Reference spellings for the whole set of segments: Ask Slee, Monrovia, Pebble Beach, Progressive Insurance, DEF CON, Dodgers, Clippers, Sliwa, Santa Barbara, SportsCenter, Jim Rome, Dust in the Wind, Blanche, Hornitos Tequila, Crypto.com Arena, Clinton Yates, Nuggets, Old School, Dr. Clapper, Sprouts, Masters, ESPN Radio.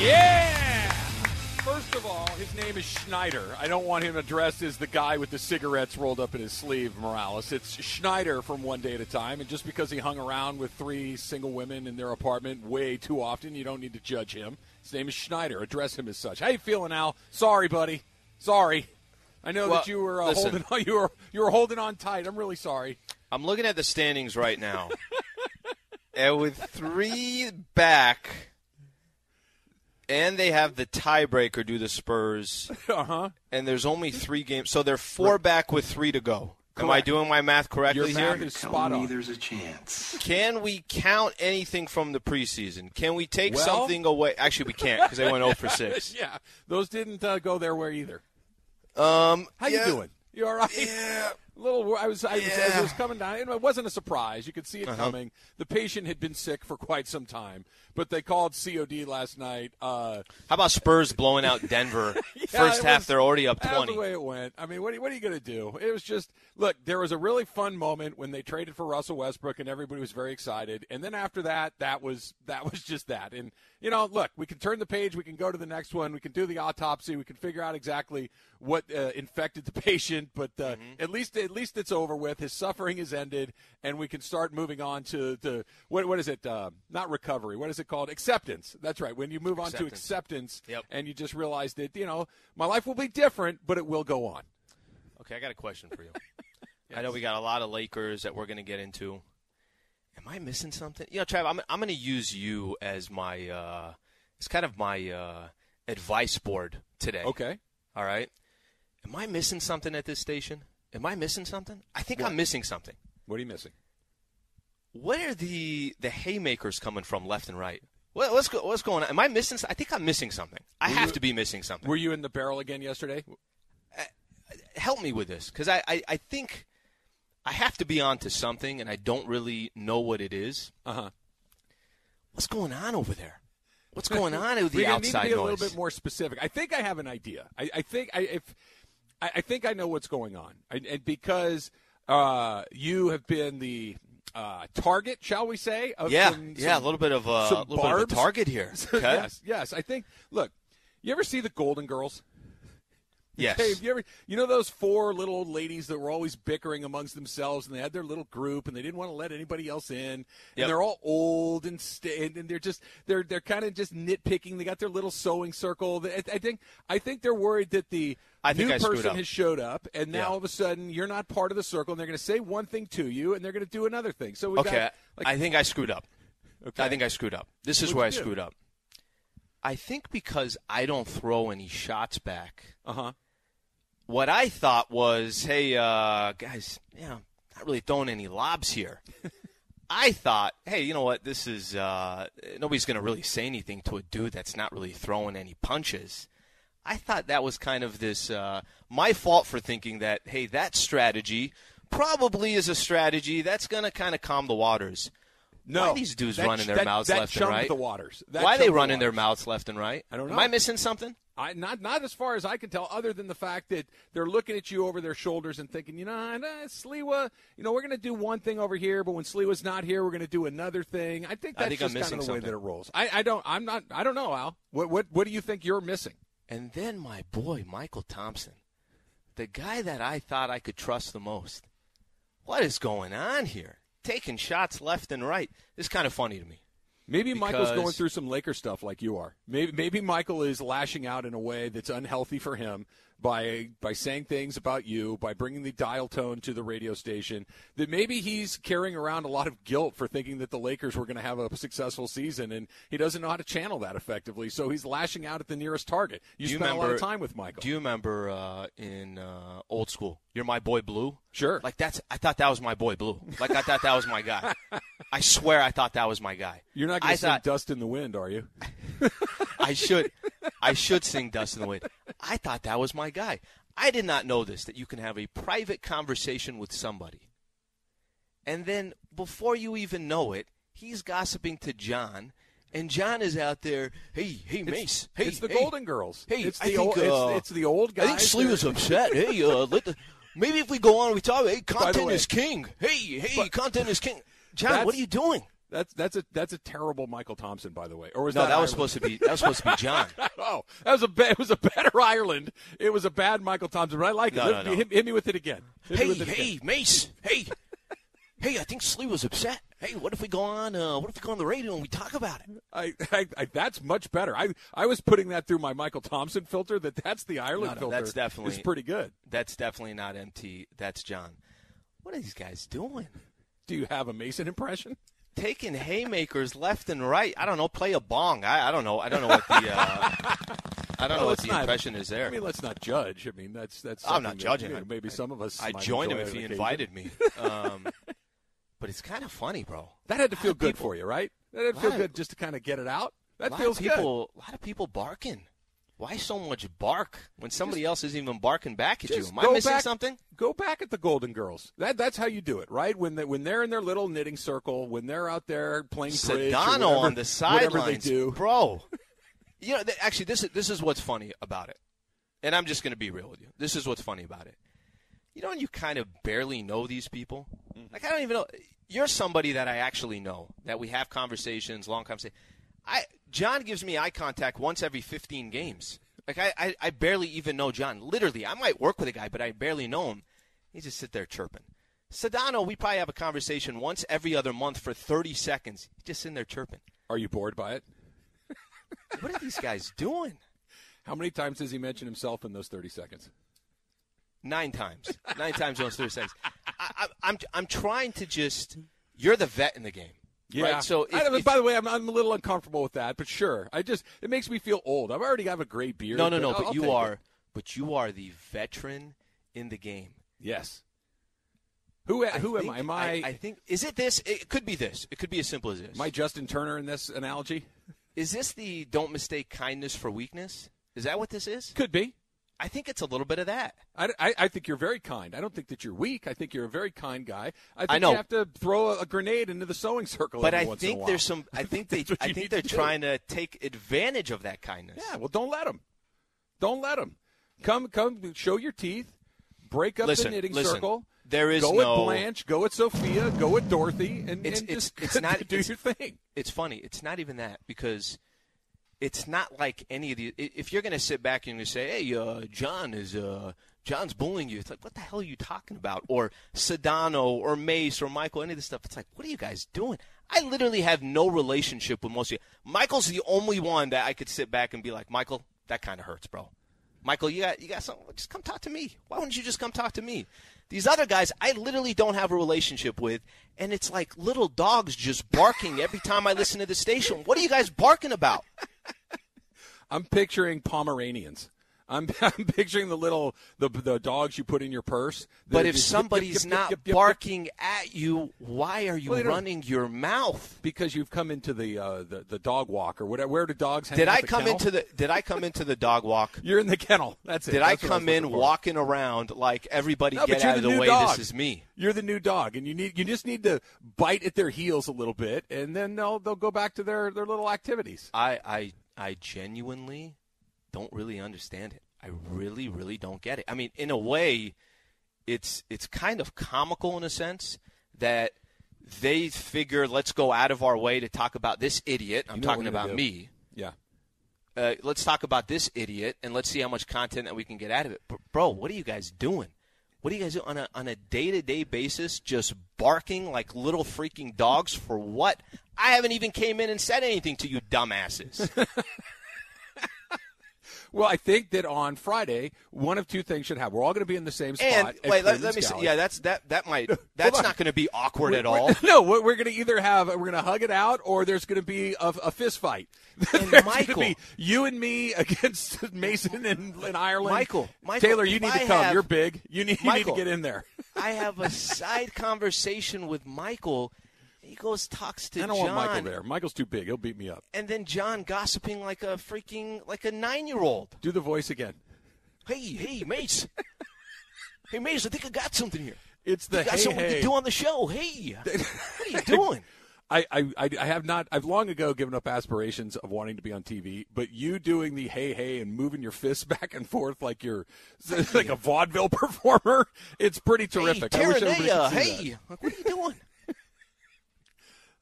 Yeah! First of all, his name is Schneider. I don't want him addressed as the guy with the cigarettes rolled up in his sleeve, Morales. It's Schneider from One Day at a Time, and just because he hung around with three single women in their apartment way too often, you don't need to judge him. His name is Schneider. Address him as such. How you feeling, Al? Sorry, buddy. Sorry. I know that you were holding on tight. I'm really sorry. I'm looking at the standings right now. And with three back, and they have the tiebreaker due to Spurs. Uh-huh. And there's only three games. So they're four back with three to go. Correct. Am I doing my math correctly here? Your math is spot on. There's a chance. Can we count anything from the preseason? Can we take something away? Actually, we can't because they went 0 for 6. Yeah. Those didn't go their way either. How you doing? You all right? Yeah. As it was coming down, and it wasn't a surprise. You could see it coming. The patient had been sick for quite some time, but they called COD last night. How about Spurs blowing out Denver? First half, they're already up 20. That's the way it went. I mean, what are you going to do? It was just, look, there was a really fun moment when they traded for Russell Westbrook, and everybody was very excited. And then after that, that was just that. And, you know, look, we can turn the page. We can go to the next one. We can do the autopsy. We can figure out exactly what infected the patient, but at least it's over with. His suffering is ended, and we can start moving on to the what is it? Not recovery. What is it called? Acceptance. That's right. When you move on to acceptance, and you just realize that, you know, my life will be different, but it will go on. Okay, I got a question for you. Yes. I know we got a lot of Lakers that we're going to get into. Am I missing something? You know, Trav, I'm going to use you as my it's kind of my advice board today. Okay. All right. Am I missing something at this station? Am I missing something? I think I'm missing something. What are you missing? Where are the haymakers coming from left and right? Well, what's going on? Am I missing something? I think I'm missing something. I have to be missing something. Were you in the barrel again yesterday? Help me with this, because I think I have to be onto something, and I don't really know what it is. Uh-huh. What's going on over there? What's going on with the outside noise? We need to be a little bit more specific. I think I have an idea. I think I know what's going on, and because you have been the target, shall we say? Of a little bit of a target here. Okay. yes. I think. Look, you ever see the Golden Girls? Yes. Okay, you know those four little old ladies that were always bickering amongst themselves, and they had their little group, and they didn't want to let anybody else in, and they're all old and they're kind of just nitpicking. They got their little sewing circle. I think they're worried that the new person has showed up, and now all of a sudden you're not part of the circle, and they're going to say one thing to you, and they're going to do another thing. So I think I screwed up. Okay. I think I screwed up. This is where I screwed up. I think because I don't throw any shots back. Uh-huh. What I thought was, hey, guys, not really throwing any lobs here. I thought, hey, you know what? This is nobody's going to really say anything to a dude that's not really throwing any punches. I thought that was kind of this my fault for thinking that, hey, that strategy probably is a strategy that's going to kind of calm the waters. No, why are these dudes running their mouths left and right? The waters. Why are they running their mouths left and right? I don't know. Am I missing something? Not as far as I can tell, other than the fact that they're looking at you over their shoulders and thinking, Sliwa, we're going to do one thing over here, but when Sliwa's not here, we're going to do another thing. I think that's just kind of the way that it rolls. I don't know, Al. What do you think you're missing? And then my boy Michael Thompson, the guy that I thought I could trust the most. What is going on here? Taking shots left and right. It's kind of funny to me. Maybe Michael's going through some Laker stuff like you are. Maybe Michael is lashing out in a way that's unhealthy for him by saying things about you, by bringing the dial tone to the radio station, that maybe he's carrying around a lot of guilt for thinking that the Lakers were going to have a successful season, and he doesn't know how to channel that effectively, so he's lashing out at the nearest target. You spent a lot of time with Michael. Do you remember in Old School, you're my boy Blue? Sure. I thought that was my boy Blue. I thought that was my guy. I swear I thought that was my guy. You're not going to sing Dust in the Wind, are you? I should sing Dust in the Wind. I thought that was my guy. I did not know this, that you can have a private conversation with somebody. And then before you even know it, he's gossiping to John, and John is out there, hey, Mace. It's the Golden Girls. Hey, it's the old guy. I think Slee was upset. Hey, maybe if we go on, we talk, hey, content is king. Hey, content is king. John, what are you doing? That's a terrible Michael Thompson, by the way. Or was no, that Ireland? that was supposed to be John. Oh, it was a better Ireland. It was a bad Michael Thompson, but I like it. No. Hit me with it again. Hey, Mace. Hey. Hey, I think Sliwa's upset. Hey, what if we go on the radio and we talk about it? I that's much better. I was putting that through my Michael Thompson filter. That's the Ireland filter. That's definitely is pretty good. That's definitely not MT. That's John. What are these guys doing? Do you have a Mason impression? Taking haymakers left and right. I don't know. Play a bong. I don't know. I don't know what the impression is there. I mean, let's not judge. I mean, that's. I'm not judging. You know, maybe some of us. I joined him if he invited me. But it's kind of funny, bro. That had to feel good for you, right? That had to feel good just to kind of get it out. That feels good. A lot of people barking. Why so much bark when somebody else isn't even barking back at you? Am I missing something? Go back at the Golden Girls. That's how you do it, right? When they're in their little knitting circle, when they're out there playing bridge, Sedano on the sidelines, bro. You know, actually, this is what's funny about it, and I'm just going to be real with you. This is what's funny about it. You know, you kind of barely know these people. Mm-hmm. Like, I don't even know. You're somebody that I actually know, that we have conversations, long conversations. John gives me eye contact once every 15 games. Like, I barely even know John. Literally, I might work with a guy, but I barely know him. He just sit there chirping. Sedano, we probably have a conversation once every other month for 30 seconds. He's just sitting there chirping. Are you bored by it? What are these guys doing? How many times does he mention himself in those 30 seconds? 9 times. 9 times in those 30 seconds. I'm trying to just – you're the vet in the game. Yeah. Right? So by the way, I'm a little uncomfortable with that, but sure. It makes me feel old. I've already got a great beard. No. But you are the veteran in the game. Yes. Who am I? Am I? I think is it this? It could be this. It could be as simple as this. Am I Justin Turner in this analogy? Is this the don't mistake kindness for weakness? Is that what this is? Could be. I think it's a little bit of that. I think you're very kind. I don't think that you're weak. I think you're a very kind guy. I know. You have to throw a grenade into the sewing circle every once in a while. But I think there's some. I think they're trying to take advantage of that kindness. Yeah. Well, don't let them. Come. Show your teeth. Break up the knitting circle. There is go at Blanche. Go at Sophia. Go at Dorothy. And just do your thing. It's funny. It's not even that because. It's not like any of the – if you're going to sit back and you say, hey, John's bullying you, it's like, what the hell are you talking about? Or Sedano or Mace or Michael, any of this stuff. It's like, what are you guys doing? I literally have no relationship with most of you. Michael's the only one that I could sit back and be like, Michael, that kind of hurts, bro. Michael, you got something? Just come talk to me. Why wouldn't you just come talk to me? These other guys I literally don't have a relationship with, and it's like little dogs just barking every time I listen to the station. What are you guys barking about? I'm picturing Pomeranians. I'm picturing the dogs you put in your purse. But if somebody's not barking at you, why are you running your mouth? Because you've come into the dog walk or whatever. Where do dogs hang? Did I come into the dog walk? You're in the kennel. That's it. Did I come in walking around like everybody get out of the way? This is me. You're the new dog, and you just need to bite at their heels a little bit, and then they'll go back to their little activities. I genuinely don't really understand it. I really, really don't get it. I mean, in a way, it's kind of comical in a sense that they figure, let's go out of our way to talk about this idiot. I'm talking about me. Yeah. Let's talk about this idiot, and let's see how much content that we can get out of it. But, bro, what are you guys doing? What do you guys do on a day-to-day basis just barking like little freaking dogs for what? I haven't even came in and said anything to you dumbasses. Well, I think that on Friday, one of two things should happen. We're all going to be in the same spot. And wait, let me say, yeah, that's not going to be awkward at all. No, we're going to either we're going to hug it out, or there's going to be a fist fight. And there's Michael, going to be you and me against Mason and Ireland. Michael, Taylor, you need to come. You're big. You need to get in there. I have a side conversation with Michael. He goes, talks to John. I don't want Michael there. Michael's too big. He'll beat me up. And then John gossiping like a 9-year-old. Do the voice again. Hey, Mace. Hey, Mace, I think I got something here. It's the something to do on the show. Hey, what are you doing? I have not. I've long ago given up aspirations of wanting to be on TV. But you doing the hey and moving your fists back and forth like you're like a vaudeville performer. It's pretty terrific. Hey, I wish everybody could see that. What are you doing?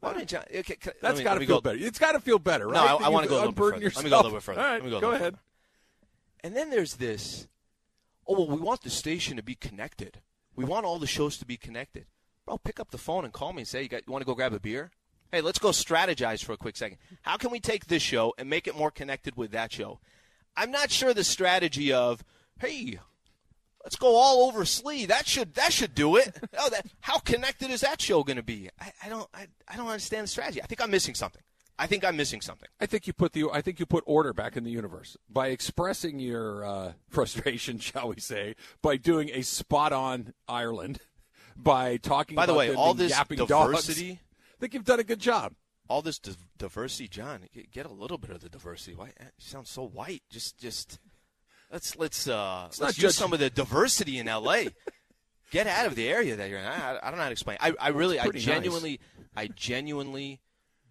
Why did John? Okay, that's got to feel better. It's got to feel better, right? No, I want to go a little bit further. Let me go a little bit further. All right, go ahead. And then there's this. Oh, well, we want the station to be connected. We want all the shows to be connected. Bro, pick up the phone and call me and say, you want to go grab a beer? Hey, let's go strategize for a quick second. How can we take this show and make it more connected with that show? I'm not sure the strategy of, hey, let's go all over Slee. That should do it. Oh, how connected is that show going to be? I don't understand the strategy. I think I'm missing something. I think you put order back in the universe by expressing your frustration, shall we say, by doing a spot on Ireland, by talking. By the way, all this diversity. Dogs. I think you've done a good job. All this diversity, John. Get a little bit of the diversity. Why you sound so white? Just let's use some of the diversity in L.A. Get out of the area that you're in. I don't know how to explain. I genuinely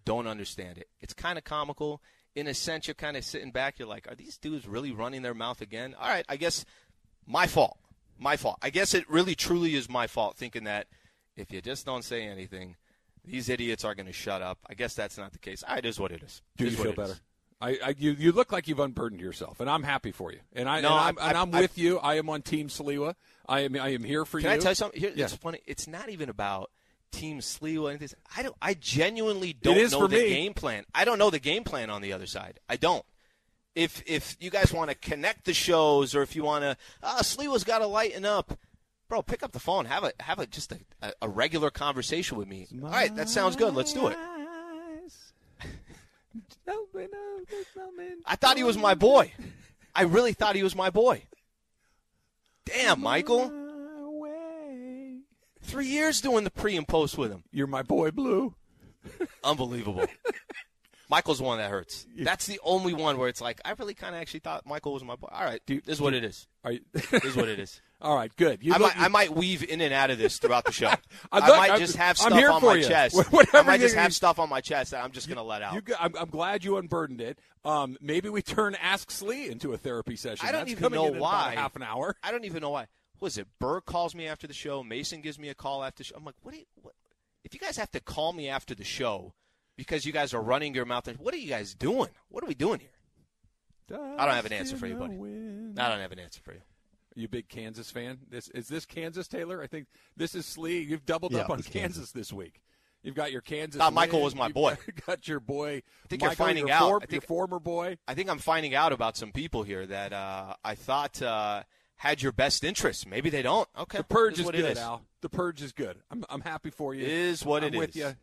don't understand it. It's kind of comical. In a sense, you're kind of sitting back. You're like, are these dudes really running their mouth again? All right, I guess my fault. I guess it really truly is my fault thinking that if you just don't say anything, these idiots are going to shut up. I guess that's not the case. All right, it is what it is. Do you feel better? You look like you've unburdened yourself, and I'm happy for you. And I'm with you. I am on Team Sliwa. I am here for you. Can I tell you something? Here, yeah. It's funny. It's not even about Team Sliwa. Anything. I genuinely don't know the game plan. I don't know the game plan on the other side. I don't. If you guys want to connect the shows, or if you want to, Sliwa's got to lighten up. Bro, pick up the phone. Have a regular conversation with me. All right, that sounds good. Let's do it. I thought he was my boy. I really thought he was my boy. Damn, Michael. 3 years doing the pre and post with him. You're my boy, Blue. Unbelievable. Michael's the one that hurts. That's the only one where it's like, I really kind of actually thought Michael was my boy. All right, dude, this is what it is. All right, good. I might weave in and out of this throughout the show. I might just have stuff on my chest that I'm just going to let out. I'm glad you unburdened it. Maybe we turn Ask Slee into a therapy session. That's coming in about half an hour. I don't even know why. What is it? Berg calls me after the show. Mason gives me a call after the show. I'm like, what? If you guys have to call me after the show because you guys are running your mouth, what are you guys doing? What are we doing here? I don't have an answer for you, buddy. I don't have an answer for you. You big Kansas fan? Is this Kansas, Taylor? I think this is Slee. You've doubled up on Kansas this week. You've got your Kansas. Michael was my boy. Got your boy. I think Michael, you're finding out. Your former boy. I think I'm finding out about some people here that I thought had your best interests. Maybe they don't. Okay. The purge is good, Al. The purge is good. I'm happy for you. It is what it is. I'm with you.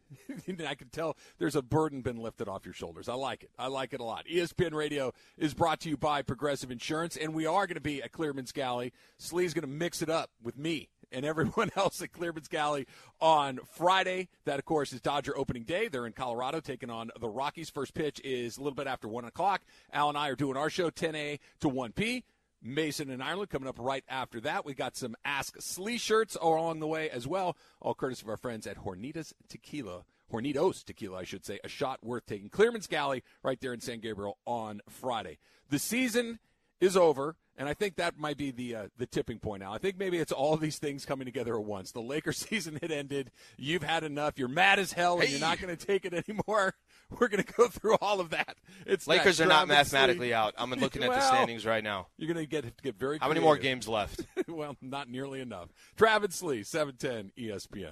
I can tell there's a burden been lifted off your shoulders. I like it. I like it a lot. ESPN Radio is brought to you by Progressive Insurance, and we are going to be at Clearman's Galley. Slee's going to mix it up with me and everyone else at Clearman's Galley on Friday. That, of course, is Dodger opening day. They're in Colorado taking on the Rockies. First pitch is a little bit after 1 o'clock. Al and I are doing our show 10A to 1P. Mason in Ireland coming up right after that. We got some Ask Slee shirts along the way as well, all courtesy of our friends at Hornitos Tequila, a shot worth taking. Clearman's Galley right there in San Gabriel on Friday. The season is over, and I think that might be the tipping point now. I think maybe it's all these things coming together at once. The Lakers season had ended. You've had enough. You're mad as hell, and you're not going to take it anymore. We're going to go through all of that. It's Lakers are not mathematically out. I'm looking at the standings right now. You're going to get very creative. How many more games left? Well, not nearly enough. Travis Slee, 710 ESPN.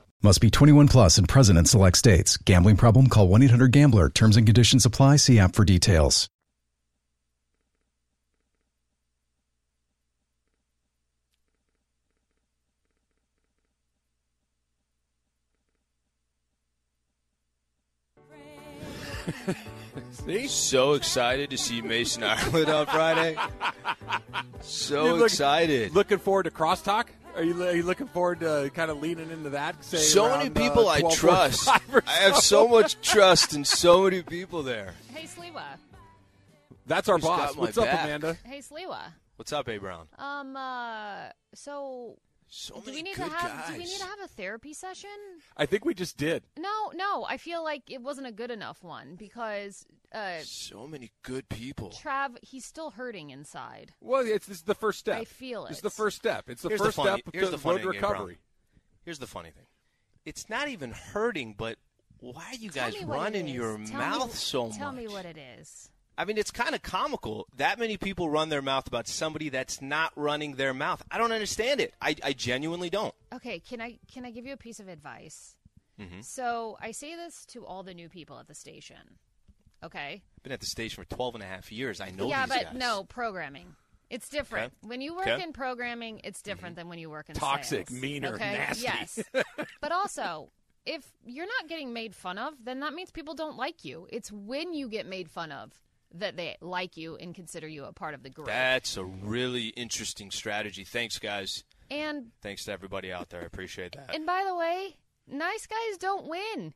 Must be 21 plus and present in select states. Gambling problem? Call 1-800-GAMBLER. Terms and conditions apply. See app for details. See? So excited to see Mason Ireland on Friday. So excited. Looking forward to crosstalk? Are you looking forward to kind of leaning into that? Say so around, many people I trust. So. I have so much trust in so many people there. Hey, Sliwa. That's our boss. What's up, Amanda? Hey, Sliwa. What's up, A. Brown? Do we need to have a therapy session? I think we just did. No. I feel like it wasn't a good enough one because so many good people. Trav, he's still hurting inside. Well, this is the first step. I feel it. It's the first step. It's the first step to road recovery. Here's the funny thing. It's not even hurting, but why are you guys running your mouth so much? Tell me what it is. I mean, it's kind of comical. That many people run their mouth about somebody that's not running their mouth. I don't understand it. I genuinely don't. Okay, can I give you a piece of advice? Mm-hmm. So I say this to all the new people at the station, okay? I've been at the station for 12 and a half years. I know these guys. Yeah, but no, programming. It's different. Okay. When you work in programming, it's different than when you work in toxic, sales. Meaner, okay? Nasty. Yes. But also, if you're not getting made fun of, then that means people don't like you. It's when you get made fun of that they like you and consider you a part of the group. That's a really interesting strategy. Thanks, guys. And thanks to everybody out there. I appreciate that. And by the way, nice guys don't win.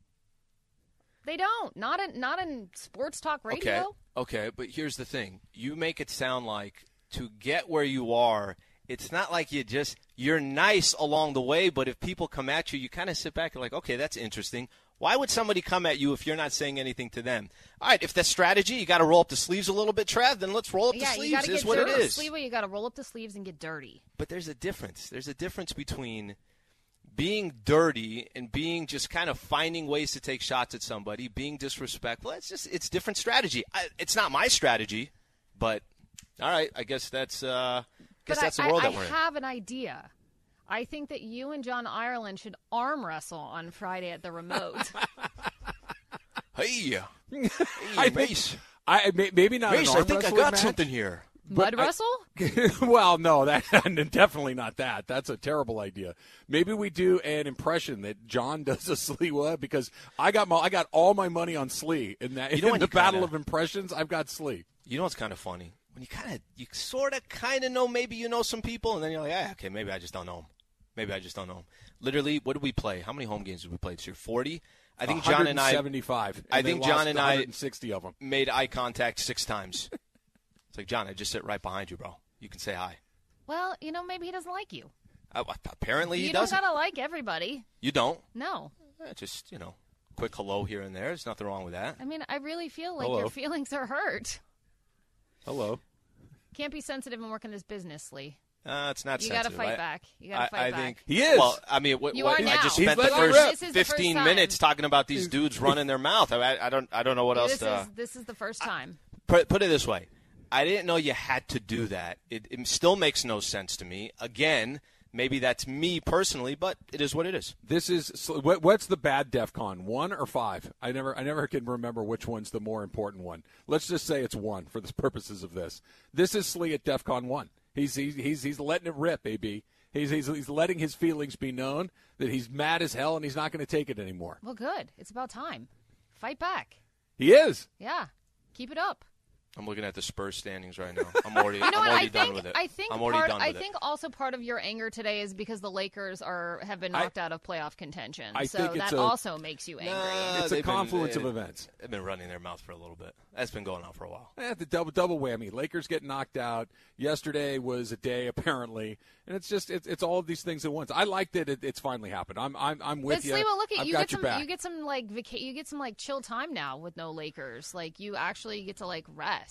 They don't. Not in sports talk radio. Okay, but here's the thing. You make it sound like to get where you are, it's not like you're nice along the way, but if people come at you, you kind of sit back and like, okay, that's interesting. Why would somebody come at you if you're not saying anything to them? All right, if that's strategy, you got to roll up the sleeves a little bit, Trav, then let's roll up the sleeves. It is what it is. You got to roll up the sleeves and get dirty. But there's a difference. There's a difference between being dirty and being just kind of finding ways to take shots at somebody, being disrespectful. It's different strategy. It's not my strategy, but all right, I guess that's the world that we're in. I have an idea. I think that you and John Ireland should arm wrestle on Friday at the remote. Hey, Mace. Maybe not. Mace, I think I got something here. Mud wrestle? Well, no, definitely not that. That's a terrible idea. Maybe we do an impression that John does a Sliwa because I got all my money on Slee in that. In the battle of impressions, I've got Slee. You know what's kind of funny? When you sort of know, maybe you know some people, and then you're like, okay, maybe I just don't know them. Literally, what did we play? How many home games did we play this year? 40? I think John and I 75. I think John and I 60 of them made eye contact 6 times. It's like, John, I just sit right behind you, bro. You can say hi. Well, maybe he doesn't like you. Apparently, he doesn't. You don't gotta like everybody. You don't? No. Just quick hello here and there. There's nothing wrong with that. I mean, I really feel like your feelings are hurt. Hello. Can't be sensitive and work in this business, Slee. It's not sensitive. You got to fight back. I think he is. Well, I mean, I just spent the first 15 minutes talking about these dudes running their mouth. I don't know what else to. This is the first time. Put it this way. I didn't know you had to do that. It still makes no sense to me. Again, maybe that's me personally, but it is what it is. This is what's the bad DEF CON, 1 or 5? I never can remember which one's the more important one. Let's just say it's 1 for the purposes of this. This is Slee at DEF CON 1. He's letting it rip, AB. He's letting his feelings be known that he's mad as hell and he's not going to take it anymore. Well, good. It's about time. Fight back. He is. Yeah. Keep it up. I'm looking at the Spurs standings right now. I'm already done with it. I think also part of your anger today is because the Lakers have been knocked out of playoff contention. So that also makes you angry. It's a confluence of events. They've been running their mouth for a little bit. That's been going on for a while. The double whammy. Lakers get knocked out. Yesterday was a day apparently, and it's all of these things at once. I like that it's finally happened. I'm with you. But Sliwa, look at you. You get some chill time now with no Lakers. Like you actually get to like rest.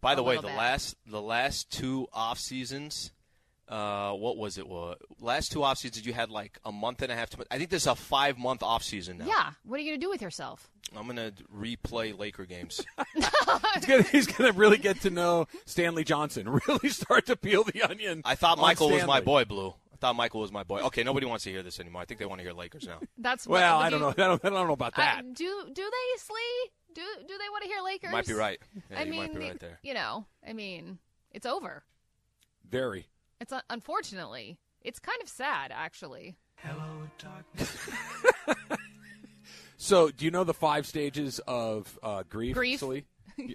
By the way, the last 2 off seasons, what was it? Well, last 2 off seasons, you had like a month and a half. I think there's a 5-month off season now. Yeah, what are you gonna do with yourself? I'm gonna replay Laker games. He's gonna really get to know Stanley Johnson. Really start to peel the onion. I thought Michael was my boy, Blue. Okay, nobody wants to hear this anymore. I think they want to hear Lakers now. I don't know. I don't know about that. Do they, Slee? Do they want to hear Lakers? You might be right. Yeah, might be right there. It's over. Very. It's unfortunately, it's kind of sad, actually. Hello, darkness. So, do you know the 5 stages of grief? Grief.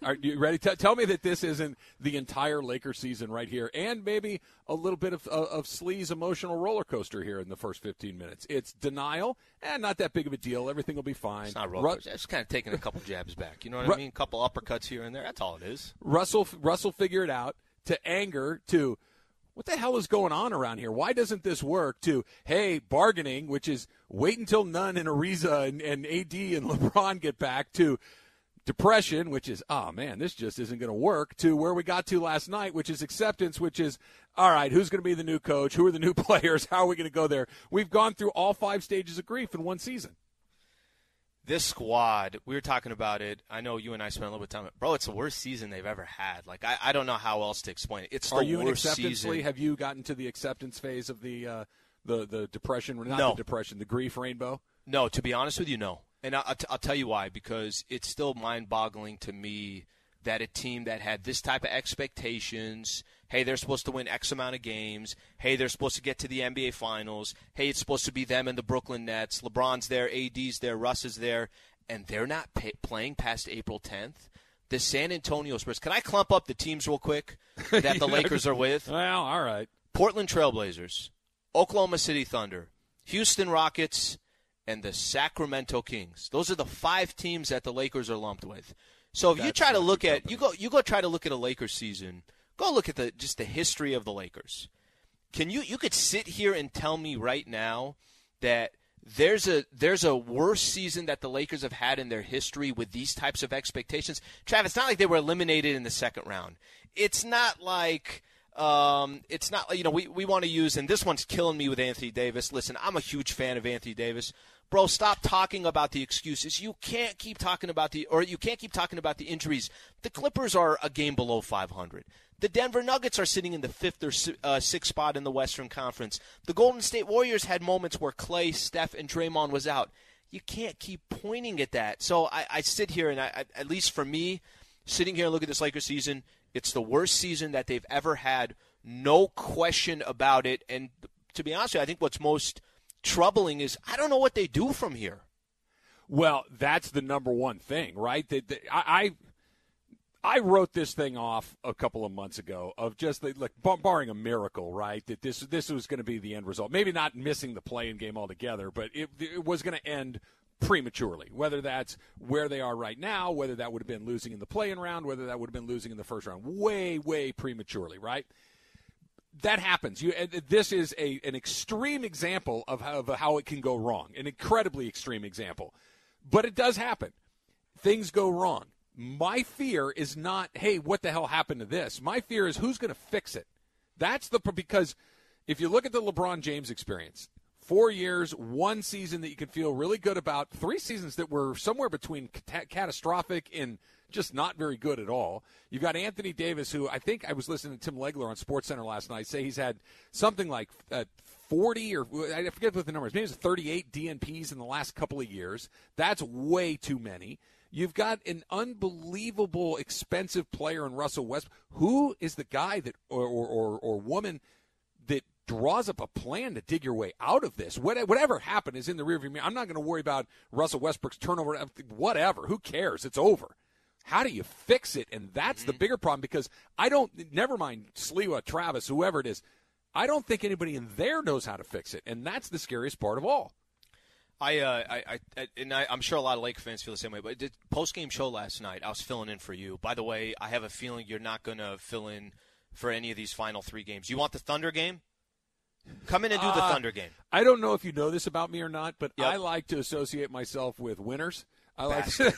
Are you ready? Tell me that this isn't the entire Lakers season right here, and maybe a little bit of Slee's emotional roller coaster here in the first 15 minutes. It's denial, and not that big of a deal. Everything will be fine. It's not roller coaster. It's kind of taking a couple jabs back. You know what I mean? A couple uppercuts here and there. That's all it is. Russell figured it out, to anger, to what the hell is going on around here? Why doesn't this work? To, hey, bargaining, which is wait until Nunn and Ariza and AD and LeBron get back, to depression, which is, oh, man, this just isn't going to work, to where we got to last night, which is acceptance, which is, all right, who's going to be the new coach? Who are the new players? How are we going to go there? We've gone through all five stages of grief in one season. This squad, we were talking about it. I know you and I spent a little bit of time. Bro, it's the worst season they've ever had. Like, I don't know how else to explain it. It's the worst season. Have you gotten to the acceptance phase of the depression? Not the depression, the grief rainbow? No, to be honest with you, no. And I'll tell you why, because it's still mind-boggling to me that a team that had this type of expectations, hey, they're supposed to win X amount of games, hey, they're supposed to get to the NBA Finals, hey, it's supposed to be them and the Brooklyn Nets, LeBron's there, AD's there, Russ is there, and they're not playing past April 10th. The San Antonio Spurs. Can I clump up the teams real quick that the Lakers are with? Well, all right. Portland Trailblazers, Oklahoma City Thunder, Houston Rockets, and the Sacramento Kings. Those are the five teams that the Lakers are lumped with. So if you try to look at – you go try to look at a Lakers season, go look at just the history of the Lakers. Can you could sit here and tell me right now that there's a worse season that the Lakers have had in their history with these types of expectations? Travis, it's not like they were eliminated in the second round. It's not like – we want to use, and this one's killing me with Anthony Davis. Listen, I'm a huge fan of Anthony Davis. Bro, stop talking about the excuses. You can't keep talking about the injuries. The Clippers are a game below 500. The Denver Nuggets are sitting in the fifth or sixth spot in the Western Conference. The Golden State Warriors had moments where Klay, Steph, and Draymond was out. You can't keep pointing at that. So I sit here, and I, at least for me, sitting here and look at this Lakers season, it's the worst season that they've ever had, no question about it. And to be honest with you, I think what's most troubling is I don't know what they do from here. Well, that's the number one thing, right? I wrote this thing off a couple of months ago of just like barring a miracle, right, that this was going to be the end result. Maybe not missing the play-in game altogether, but it was going to end prematurely, whether that's where they are right now, whether that would have been losing in the play-in round, whether that would have been losing in the first round, way, way prematurely, right? That happens. This is an extreme example of how it can go wrong, an incredibly extreme example. But it does happen. Things go wrong. My fear is not, hey, what the hell happened to this? My fear is who's going to fix it. Because if you look at the LeBron James experience, 4 years, one season that you can feel really good about, three seasons that were somewhere between catastrophic and just not very good at all. You've got Anthony Davis, who I think I was listening to Tim Legler on SportsCenter last night say he's had something like 40 or I forget what the number is. Maybe it's 38 DNPs in the last couple of years. That's way too many. You've got an unbelievable expensive player in Russell Westbrook. Who is the guy that or woman that draws up a plan to dig your way out of this? Whatever happened is in the rearview mirror. I'm not going to worry about Russell Westbrook's turnover, whatever. Who cares? It's over. How do you fix it? And that's the bigger problem, because never mind Sliwa, Travis, whoever it is, I don't think anybody in there knows how to fix it. And that's the scariest part of all. I'm sure a lot of Laker fans feel the same way, but the post-game show last night, I was filling in for you. By the way, I have a feeling you're not going to fill in for any of these final three games. You want the Thunder game? Come in and do the Thunder game. I don't know if you know this about me or not, but yep. I like to associate myself with winners. Bastard.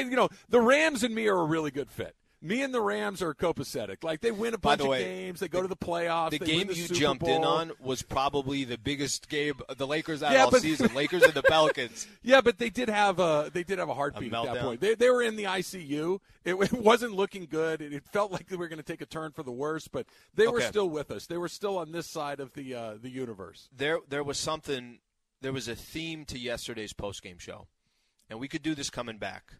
The Rams and me are a really good fit. Me and the Rams are copacetic. Like, they win a bunch of games. They go to the playoffs. The game you jumped in on was probably the biggest game the Lakers had all season. Lakers and the Pelicans. Yeah, but they did have a heartbeat at that point. They were in the ICU. It wasn't looking good. It felt like we were going to take a turn for the worse, but they were still with us. They were still on this side of the universe. There was something. There was a theme to yesterday's postgame show, and we could do this coming back.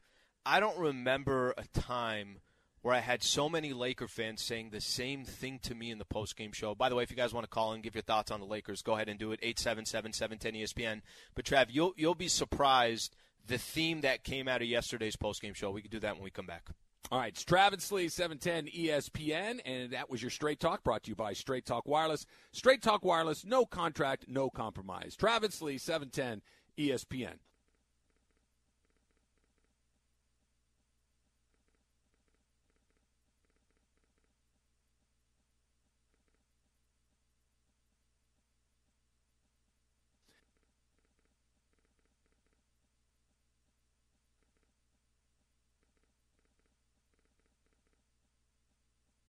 I don't remember a time where I had so many Laker fans saying the same thing to me in the postgame show. By the way, if you guys want to call and give your thoughts on the Lakers, go ahead and do it, 877-710-ESPN. But, Trav, you'll be surprised the theme that came out of yesterday's postgame show. We can do that when we come back. All right, it's Travis Lee, 710 ESPN, and that was your Straight Talk, brought to you by Straight Talk Wireless. Straight Talk Wireless, no contract, no compromise. Travis Lee, 710 ESPN.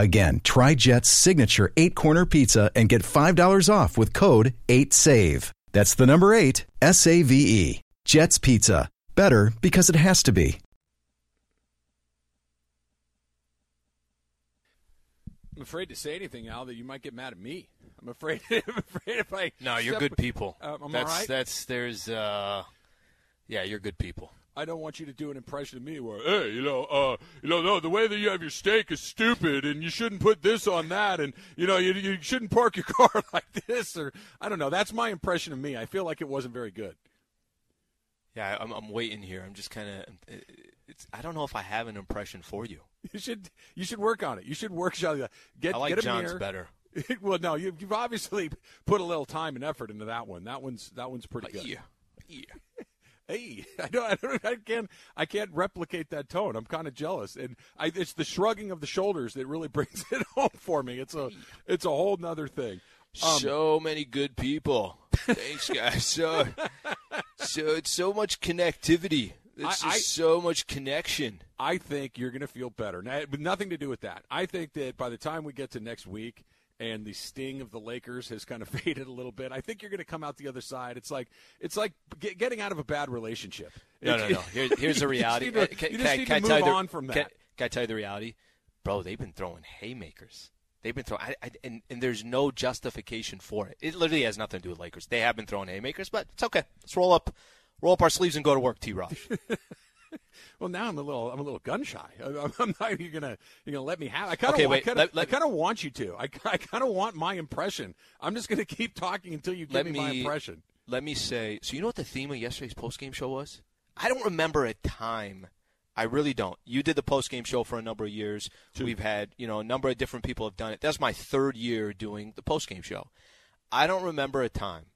Again, try Jet's signature 8-corner pizza and get $5 off with code 8SAVE. That's the number 8, S-A-V-E. Jet's Pizza. Better because it has to be. I'm afraid to say anything, Al, that you might get mad at me. I'm afraid if I... No, you're good people. All right? Yeah, you're good people. I don't want you to do an impression of me where, hey, no, the way that you have your steak is stupid, and you shouldn't put this on that, and you shouldn't park your car like this, or I don't know. That's my impression of me. I feel like it wasn't very good. Yeah, I'm waiting here. I'm just kind of. I don't know if I have an impression for you. You should work on it. You should workshop that. Get John's mirror. Better. Well, no, you've obviously put a little time and effort into that one. That one's pretty good. Yeah. Hey, I can't replicate that tone. I'm kind of jealous, and it's the shrugging of the shoulders that really brings it home for me. It's a whole nother thing. So many good people. Thanks, guys. So it's so much connectivity. It's just so much connection. I think you're going to feel better. Now, with nothing to do with that. I think that by the time we get to next week, and the sting of the Lakers has kind of faded a little bit, I think you're going to come out the other side. It's like getting out of a bad relationship. No. Here's the reality. Can I tell you the reality? Bro, they've been throwing haymakers. And there's no justification for it. It literally has nothing to do with Lakers. They have been throwing haymakers, but it's okay. Let's roll up our sleeves and go to work, T-Rosh. Well, now I'm a little gun shy. I'm not even you're gonna let me have. I kind of want you to. I kind of want my impression. I'm just gonna keep talking until you give me my impression. Let me say. So you know what the theme of yesterday's postgame show was? I don't remember a time. I really don't. You did the postgame show for a number of years. True. We've had a number of different people have done it. That's my third year doing the postgame show. I don't remember a time,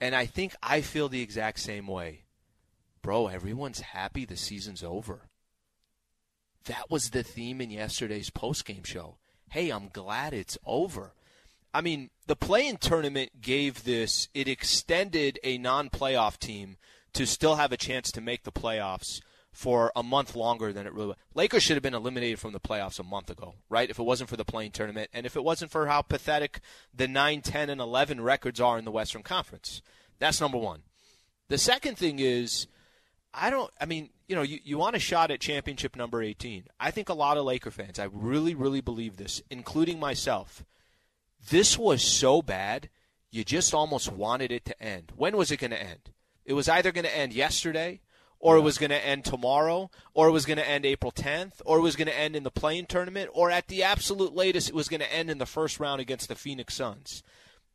and I think I feel the exact same way. Bro, everyone's happy the season's over. That was the theme in yesterday's postgame show. Hey, I'm glad it's over. I mean, the play-in tournament gave this. It extended a non-playoff team to still have a chance to make the playoffs for a month longer than it really was. Lakers should have been eliminated from the playoffs a month ago, right, if it wasn't for the play-in tournament and if it wasn't for how pathetic the 9, 10, and 11 records are in the Western Conference. That's number one. The second thing is – you want a shot at championship number 18. I think a lot of Laker fans, I really, really believe this, including myself. This was so bad, you just almost wanted it to end. When was it going to end? It was either going to end yesterday, or it was going to end tomorrow, or it was going to end April 10th, or it was going to end in the play-in tournament, or at the absolute latest, it was going to end in the first round against the Phoenix Suns.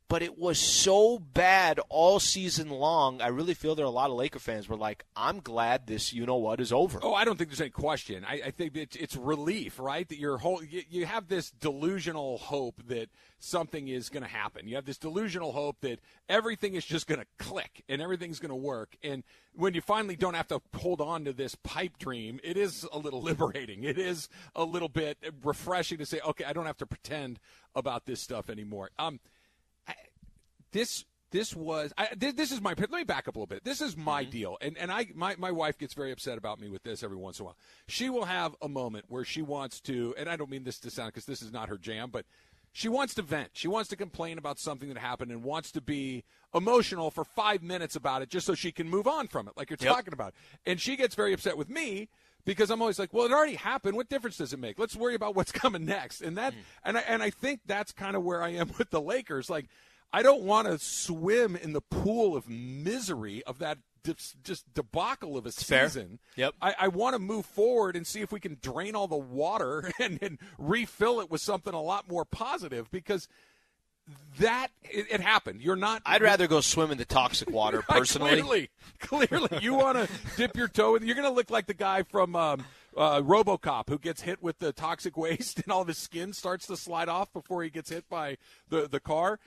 But it was so bad all season long, I really feel there are a lot of Laker fans were like, I'm glad this you-know-what is over. Oh, I don't think there's any question. I think it's relief, right, that you have this delusional hope that something is going to happen. You have this delusional hope that everything is just going to click and everything's going to work. And when you finally don't have to hold on to this pipe dream, it is a little liberating. It is a little bit refreshing to say, okay, I don't have to pretend about this stuff anymore. Let me back up a little bit. This is my deal, and my wife gets very upset about me with this every once in a while. She will have a moment where she wants to, and I don't mean this to sound because this is not her jam, but she wants to vent. She wants to complain about something that happened and wants to be emotional for 5 minutes about it just so she can move on from it, like you're talking about. And she gets very upset with me because I'm always like, well, it already happened. What difference does it make? Let's worry about what's coming next. And that, and I think that's kind of where I am with the Lakers. Like, I don't want to swim in the pool of misery of that just debacle of a season. Yep. I want to move forward and see if we can drain all the water and refill it with something a lot more positive, because that it happened. You're not. I'd rather go swim in the toxic water personally. Clearly, you want to dip your toe in. You're going to look like the guy from RoboCop who gets hit with the toxic waste and all of his skin starts to slide off before he gets hit by the car.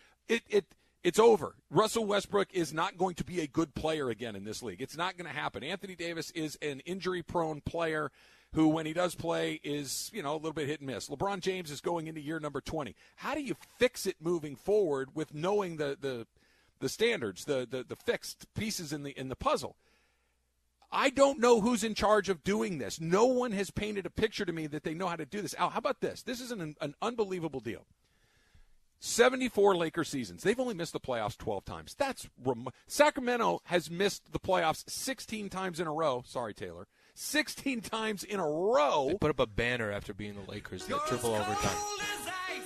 It's over. Russell Westbrook is not going to be a good player again in this league. It's not going to happen. Anthony Davis is an injury-prone player who, when he does play, is, a little bit hit and miss. LeBron James is going into year number 20. How do you fix it moving forward with knowing the standards, the fixed pieces in the puzzle? I don't know who's in charge of doing this. No one has painted a picture to me that they know how to do this. Al, how about this? This is an unbelievable deal. 74 Laker seasons. They've only missed the playoffs 12 times. Sacramento has missed the playoffs 16 times in a row. Sorry, Taylor. 16 times in a row. They put up a banner after being the Lakers. That triple overtime.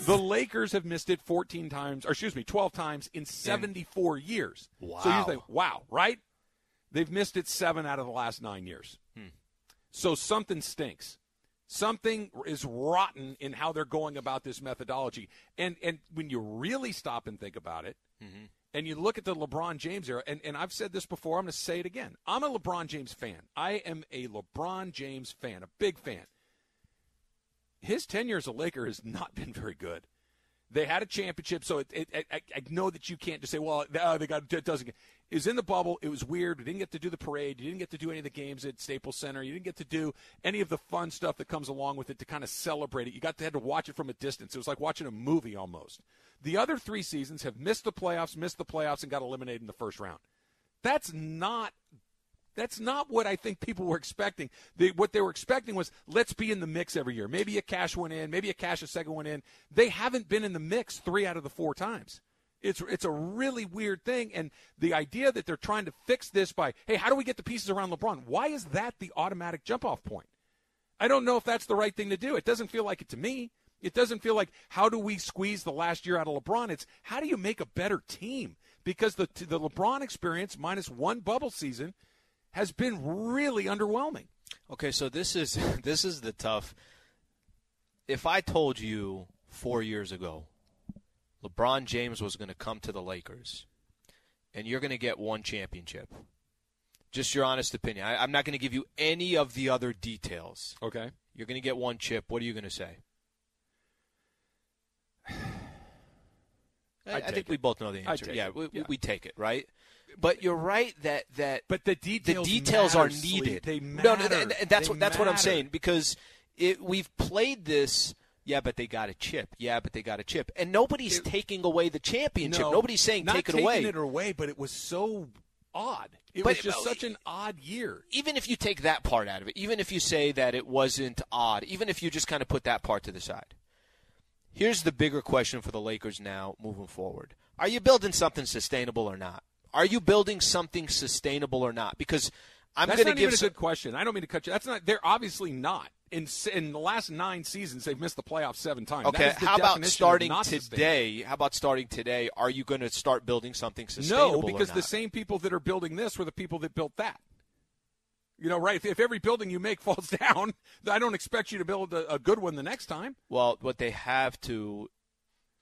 The Lakers have missed it 14 times, or excuse me, 12 times in 74 years. Wow. So you think, wow, right? They've missed it 7 out of the last 9 years. So something stinks. Something is rotten in how they're going about this methodology. And when you really stop and think about it, and you look at the LeBron James era, and I've said this before, I'm going to say it again. I'm a LeBron James fan. I am a LeBron James fan, a big fan. His tenure as a Laker has not been very good. They had a championship, so I know that you can't just say, well, they got it doesn't get. It was in the bubble. It was weird. We didn't get to do the parade. You didn't get to do any of the games at Staples Center. You didn't get to do any of the fun stuff that comes along with it to kind of celebrate it. You got to had to watch it from a distance. It was like watching a movie almost. The other three seasons have missed the playoffs, and got eliminated in the first round. That's not what I think people were expecting. What they were expecting was, let's be in the mix every year. Maybe a cash one in, maybe a cash a second one in. They haven't been in the mix 3 out of the 4 times. It's a really weird thing, and the idea that they're trying to fix this by, hey, how do we get the pieces around LeBron? Why is that the automatic jump-off point? I don't know if that's the right thing to do. It doesn't feel like it to me. It doesn't feel like, how do we squeeze the last year out of LeBron? It's, how do you make a better team? Because the LeBron experience, minus one bubble season, has been really underwhelming. Okay, so this is the tough. If I told you 4 years ago LeBron James was going to come to the Lakers and you're going to get one championship, just your honest opinion. I'm not going to give you any of the other details. Okay. You're going to get one chip. What are you going to say? I think we both know the answer. Yeah, we take it, right? But you're right that but the details matter, are needed. They matter. No, and that's what I'm saying, because we've played this. Yeah, but they got a chip. Yeah, but they got a chip, and nobody's taking away the championship. No, nobody's saying take it away. Not taking it away, but it was so odd. It was such an odd year. Even if you take that part out of it, even if you say that it wasn't odd, even if you just kind of put that part to the side, here's the bigger question for the Lakers now moving forward: are you building something sustainable or not? Are you building something sustainable or not? Because I'm going to give you a good question. I don't mean to cut you. That's not. They're obviously not. In the last 9 seasons, they've missed the playoffs 7 times. Okay, how about starting today? Are you going to start building something sustainable? No, because the same people that are building this were the people that built that. Right? If every building you make falls down, I don't expect you to build a good one the next time. Well, what they have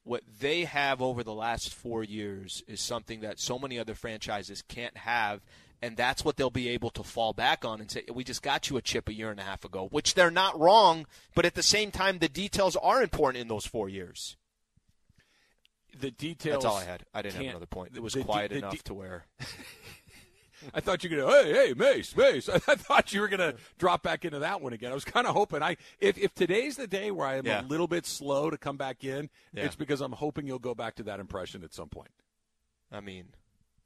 over the last 4 years is something that so many other franchises can't have, and that's what they'll be able to fall back on and say, we just got you a chip a year and a half ago, which they're not wrong, but at the same time, the details are important in those 4 years. The details. That's all I had. I didn't have another point. It was quiet enough to where. I thought you were going to, hey, Mace. I thought you were going to drop back into that one again. I was kind of hoping. If today's the day where I am a little bit slow to come back in, it's because I'm hoping you'll go back to that impression at some point. I mean,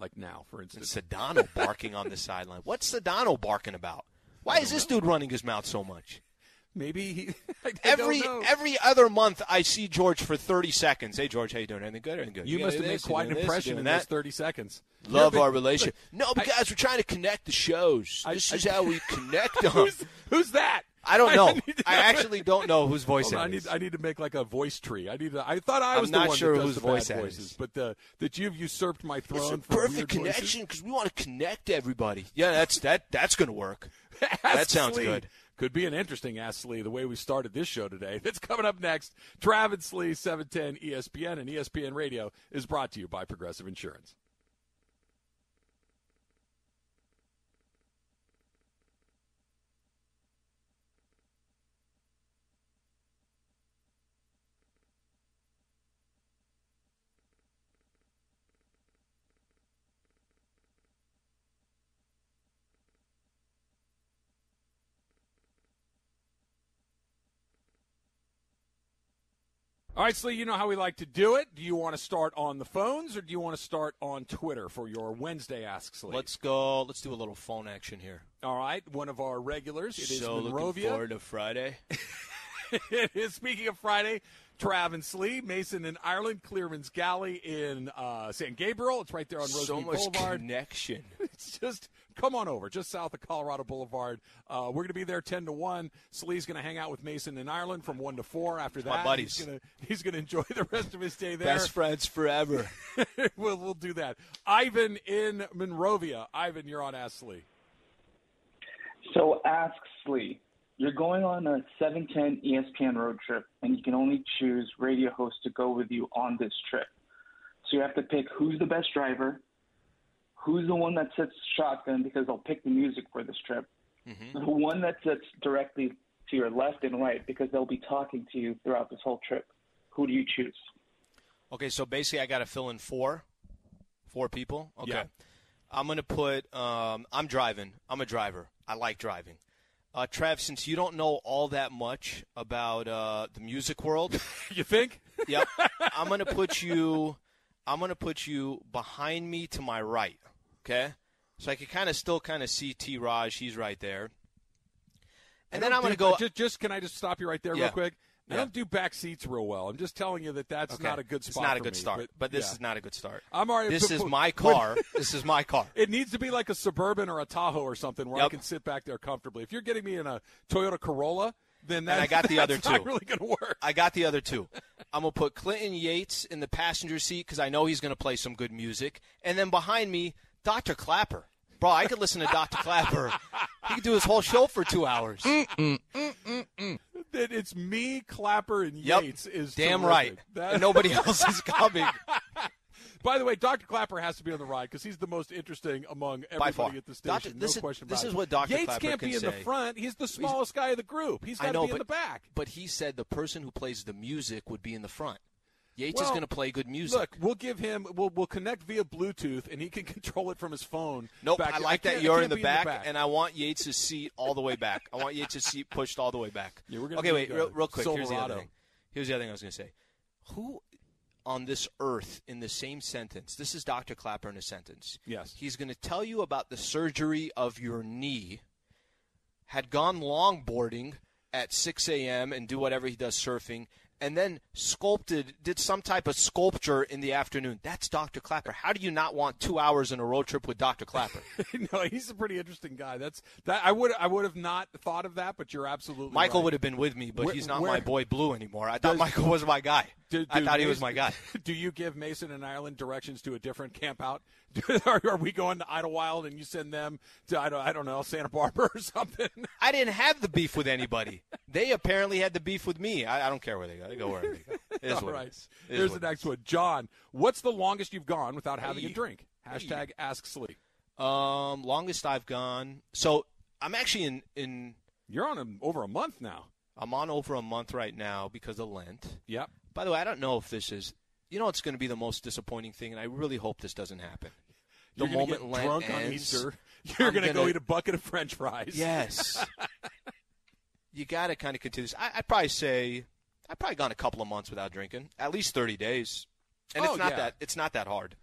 like now, for instance. Sedano barking on the sideline. What's Sedano barking about? Why is this dude running his mouth so much? Maybe he, every other month I see George for 30 seconds. Hey, George, how you doing? Anything good? Anything good? You must have made quite an impression in that 30 seconds. Love our relationship. No, but guys, we're trying to connect the shows. This is how we connect them. Who's that? I don't know. I actually don't know whose voice it is. I need to make like a voice tree. I thought I was the one that does the bad voices, but that you've usurped my throne. It's a perfect connection because we want to connect everybody. Yeah, that's going to work. That sounds good. Could be an interesting Ask Slee, the way we started this show today. That's coming up next. Travis Slee, 710 ESPN, and ESPN Radio is brought to you by Progressive Insurance. All right, Slee, you know how we like to do it. Do you want to start on the phones or do you want to start on Twitter for your Wednesday Ask Slee? Let's go. Let's do a little phone action here. All right. One of our regulars. It is Monrovia. So looking forward to Friday. It is. Speaking of Friday, Trav and Slee, Mason in Ireland, Clearman's Galley in San Gabriel. It's right there on Rosemead Boulevard. So much connection. It's just come on over, just south of Colorado Boulevard. We're going to be there 10 to 1. Slee's going to hang out with Mason in Ireland from 1 to 4 after that. My buddies. He's going to enjoy the rest of his day there. Best friends forever. We'll do that. Ivan in Monrovia. Ivan, you're on Ask Slee. So Ask Slee. You're going on a 710 ESPN road trip, and you can only choose radio hosts to go with you on this trip. So you have to pick who's the best driver, who's the one that sits shotgun, because they'll pick the music for this trip, the one that sits directly to your left and right, because they'll be talking to you throughout this whole trip. Who do you choose? Okay, so basically I got to fill in four people. Okay. Yeah. I'm going to put I'm driving. I'm a driver. I like driving. Trav, since you don't know all that much about the music world, you think? Yep. I'm gonna put you behind me to my right. Okay, so I can still see T. Raj. He's right there. And then I'm gonna go. Just can I just stop you right there real quick? I don't do back seats real well. I'm just telling you that's not a good spot. It's not a good start. But this is not a good start. I'm already. This is my car. This is my car. It needs to be like a Suburban or a Tahoe or something where I can sit back there comfortably. If you're getting me in a Toyota Corolla, then that's not really going to work. I got the other two. I'm going to put Clinton Yates in the passenger seat because I know he's going to play some good music. And then behind me, Dr. Clapper. Bro, I could listen to Dr. Clapper. He could do his whole show for 2 hours. It's me, Clapper, and Yates is damn terrific. Right. And nobody else is coming. By the way, Dr. Clapper has to be on the ride because he's the most interesting among everybody at the station. Yates can't be in the front. He's the smallest guy of the group. He's got to be in the back. But he said the person who plays the music would be in the front. Yates is going to play good music. Look, we'll give him. We'll connect via Bluetooth, and he can control it from his phone. Nope, back. I like that you're in the back, and I want Yates' seat all the way back. I want Yates' seat pushed all the way back. Yeah, real quick. Silverado. Here's the other thing I was going to say. Who on this earth, in the same sentence, this is Dr. Clapper in a sentence. Yes. He's going to tell you about the surgery of your knee, had gone longboarding at 6 a.m. and do whatever he does surfing, and then did some type of sculpture in the afternoon. That's Dr. Clapper. How do you not want 2 hours in a road trip with Dr. Clapper? No, he's a pretty interesting guy. I would have not thought of that, but you're absolutely right. Michael would have been with me, but he's not my boy Blue anymore. I thought Michael was my guy. He was my guy. Do you give Mason and Ireland directions to a different camp out? Are we going to Idlewild and you send them to, I don't know, Santa Barbara or something? I didn't have the beef with anybody. They apparently had the beef with me. I don't care where they go. They go wherever they go. Here's the next one. John, what's the longest you've gone without having a drink? Hashtag Ask Slee. Longest I've gone. So I'm actually in – You're on over a month now. I'm on over a month right now because of Lent. Yep. By the way, I don't know if this is – you know it's going to be the most disappointing thing, and I really hope this doesn't happen. The moment Lent ends. You're going to get drunk on Easter. You're going to go eat a bucket of French fries. Yes. You got to kind of continue this. I'd probably say – I've probably gone a couple of months without drinking, at least 30 days, and it's not that hard.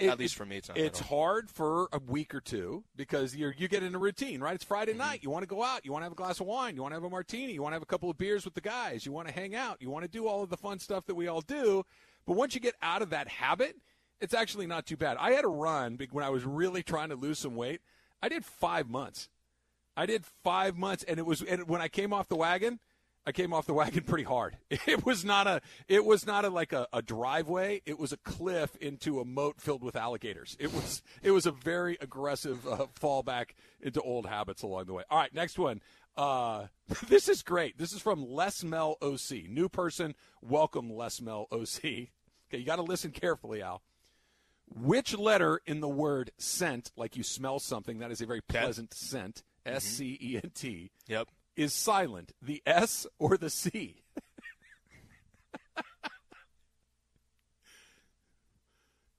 At least for me, it's not. It's hard for a week or two because you get in a routine, right? It's Friday night. You want to go out. You want to have a glass of wine. You want to have a martini. You want to have a couple of beers with the guys. You want to hang out. You want to do all of the fun stuff that we all do. But once you get out of that habit, it's actually not too bad. I had a run when I was really trying to lose some weight. I did 5 months. And it was when I came off the wagon. I came off the wagon pretty hard. It was not a like a driveway. It was a cliff into a moat filled with alligators. It was a very aggressive fallback into old habits along the way. All right, next one. This is great. This is from Les Mel OC. New person, welcome Les Mel OC. Okay, you got to listen carefully, Al. Which letter in the word scent, like you smell something, that is a very pleasant scent, S-C-E-N-T. Yep. Is silent, the S or the C?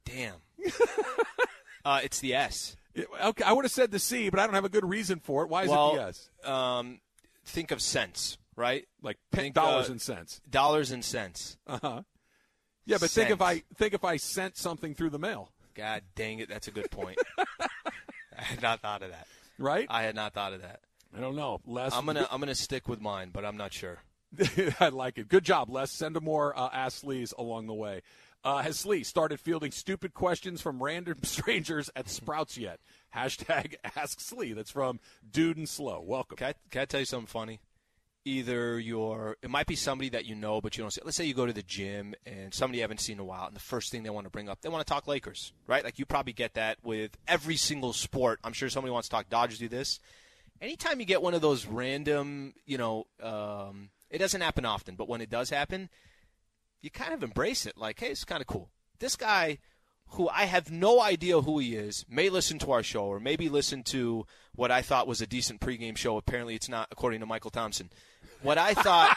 Damn. It's the S. Okay, I would have said the C, but I don't have a good reason for it. Why is it the S? Think of cents, right? Like dollars and cents. Dollars and cents. Uh-huh. Yeah, but cents. think if I sent something through the mail. God dang it, that's a good point. I had not thought of that. Right? I had not thought of that. I don't know, Les. I'm gonna stick with mine, but I'm not sure. I like it. Good job, Les. Send them more Ask Slees along the way. Has Slee started fielding stupid questions from random strangers at Sprouts yet? # Ask Slee. That's from Dude and Slow. Welcome. Can I tell you something funny? It might be somebody that you know, but you don't see. Let's say you go to the gym and somebody you haven't seen in a while, and the first thing they want to bring up, they want to talk Lakers, right? Like you probably get that with every single sport. I'm sure somebody wants to talk Dodgers. Do this. Anytime you get one of those random, it doesn't happen often, but when it does happen, you kind of embrace it. Like, hey, it's kind of cool. This guy, who I have no idea who he is, may listen to our show or maybe listen to what I thought was a decent pregame show. Apparently, it's not, according to Michael Thompson. What I thought,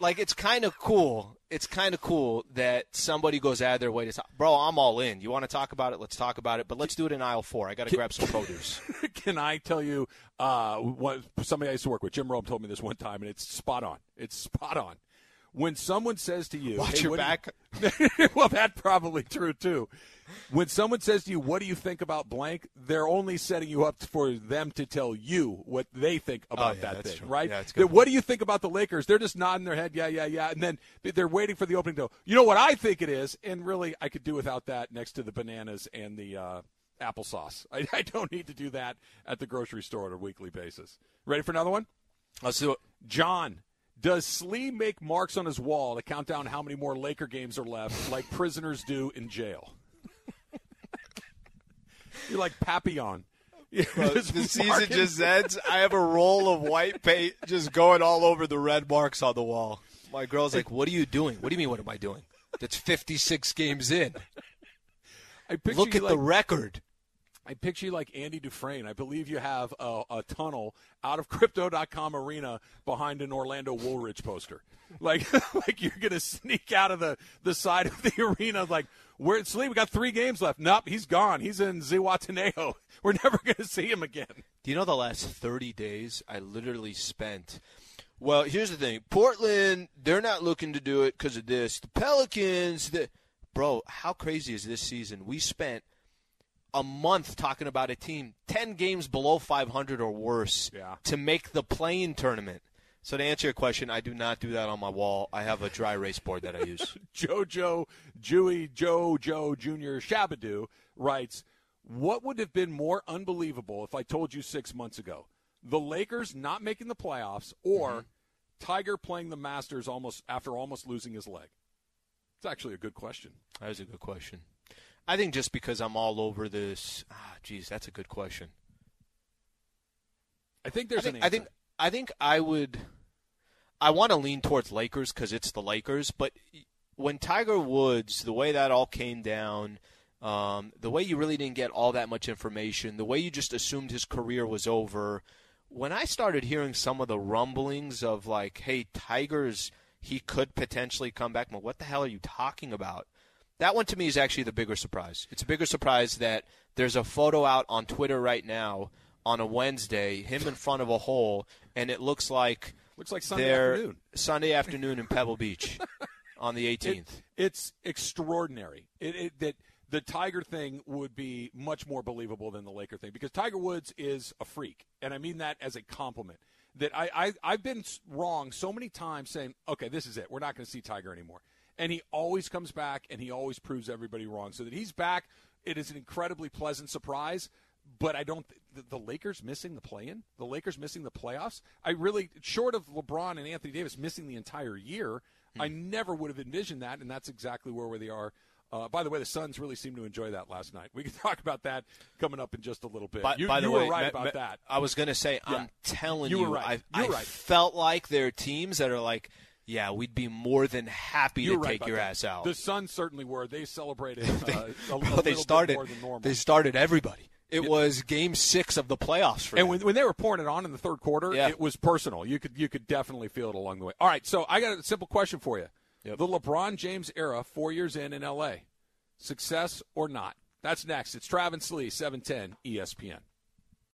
it's kind of cool. It's kind of cool that somebody goes out of their way to talk. Bro, I'm all in. You want to talk about it? Let's talk about it. But let's do it in aisle 4. I got to grab some produce. Can I tell you what somebody I used to work with, Jim Rome, told me this one time, and it's spot on. It's spot on. When someone says to you, watch your back. Well, that's probably true, too. When someone says to you, what do you think about blank, they're only setting you up for them to tell you what they think about that thing, true. Right? Yeah, what do you think about the Lakers? They're just nodding their head, yeah, and then they're waiting for the opening to go, you know what I think it is? And really, I could do without that next to the bananas and the applesauce. I don't need to do that at the grocery store on a weekly basis. Ready for another one? Let's do it. John. Does Slee make marks on his wall to count down how many more Laker games are left, like prisoners do in jail? You're like Papillon. Bro, the season just ends. I have a roll of white paint just going all over the red marks on the wall. My girl's like, what are you doing? What do you mean, what am I doing? That's 56 games in. Look at the record. I picture you like Andy Dufresne. I believe you have a tunnel out of Crypto.com Arena behind an Orlando Woolridge poster. Like you're going to sneak out of the side of the arena. Like, where it's Slee? We got 3 games left. Nope, he's gone. He's in Zihuatanejo. We're never going to see him again. Do you know the last 30 days I literally spent – well, here's the thing. Portland, they're not looking to do it because of this. The Pelicans, bro, how crazy is this season? We spent – a month talking about a team 10 games below 500 or worse to make the play-in tournament. So to answer your question, I do not do that on my wall. I have a dry erase board that I use. Jojo Jr. Shabadoo writes, what would have been more unbelievable if I told you 6 months ago? The Lakers not making the playoffs or Tiger playing the Masters after almost losing his leg? It's actually a good question. That is a good question. I think just because I'm all over this, that's a good question. I think there's an answer. I think I want to lean towards Lakers because it's the Lakers, but when Tiger Woods, the way that all came down, the way you really didn't get all that much information, the way you just assumed his career was over, when I started hearing some of the rumblings of like, hey, Tiger's, he could potentially come back, well, what the hell are you talking about? That one to me is actually the bigger surprise. It's a bigger surprise that there's a photo out on Twitter right now on a Wednesday, him in front of a hole, and it looks like Sunday afternoon in Pebble Beach on the 18th. It, It's extraordinary. That the Tiger thing would be much more believable than the Laker thing, because Tiger Woods is a freak, and I mean that as a compliment. That I've been wrong so many times saying, okay, this is it. We're not going to see Tiger anymore. And he always comes back, and he always proves everybody wrong. So that he's back, it is an incredibly pleasant surprise. But I don't – the Lakers missing the play-in? The Lakers missing the playoffs? I really – short of LeBron and Anthony Davis missing the entire year, I never would have envisioned that, and that's exactly where they are. By the way, the Suns really seemed to enjoy that last night. We can talk about that coming up in just a little bit. You were right about that. I was going to say, yeah. I'm telling you, I felt like there are teams that are like – yeah, we'd be more than happy to take your ass out. The Suns certainly were. They celebrated a little bit more than normal. They started everybody. It was Game 6 of the playoffs for them. And when they were pouring it on in the third quarter, it was personal. You could definitely feel it along the way. All right, so I got a simple question for you. Yep. The LeBron James era, 4 years in L.A., success or not? That's next. It's Travis Lee, 710 ESPN.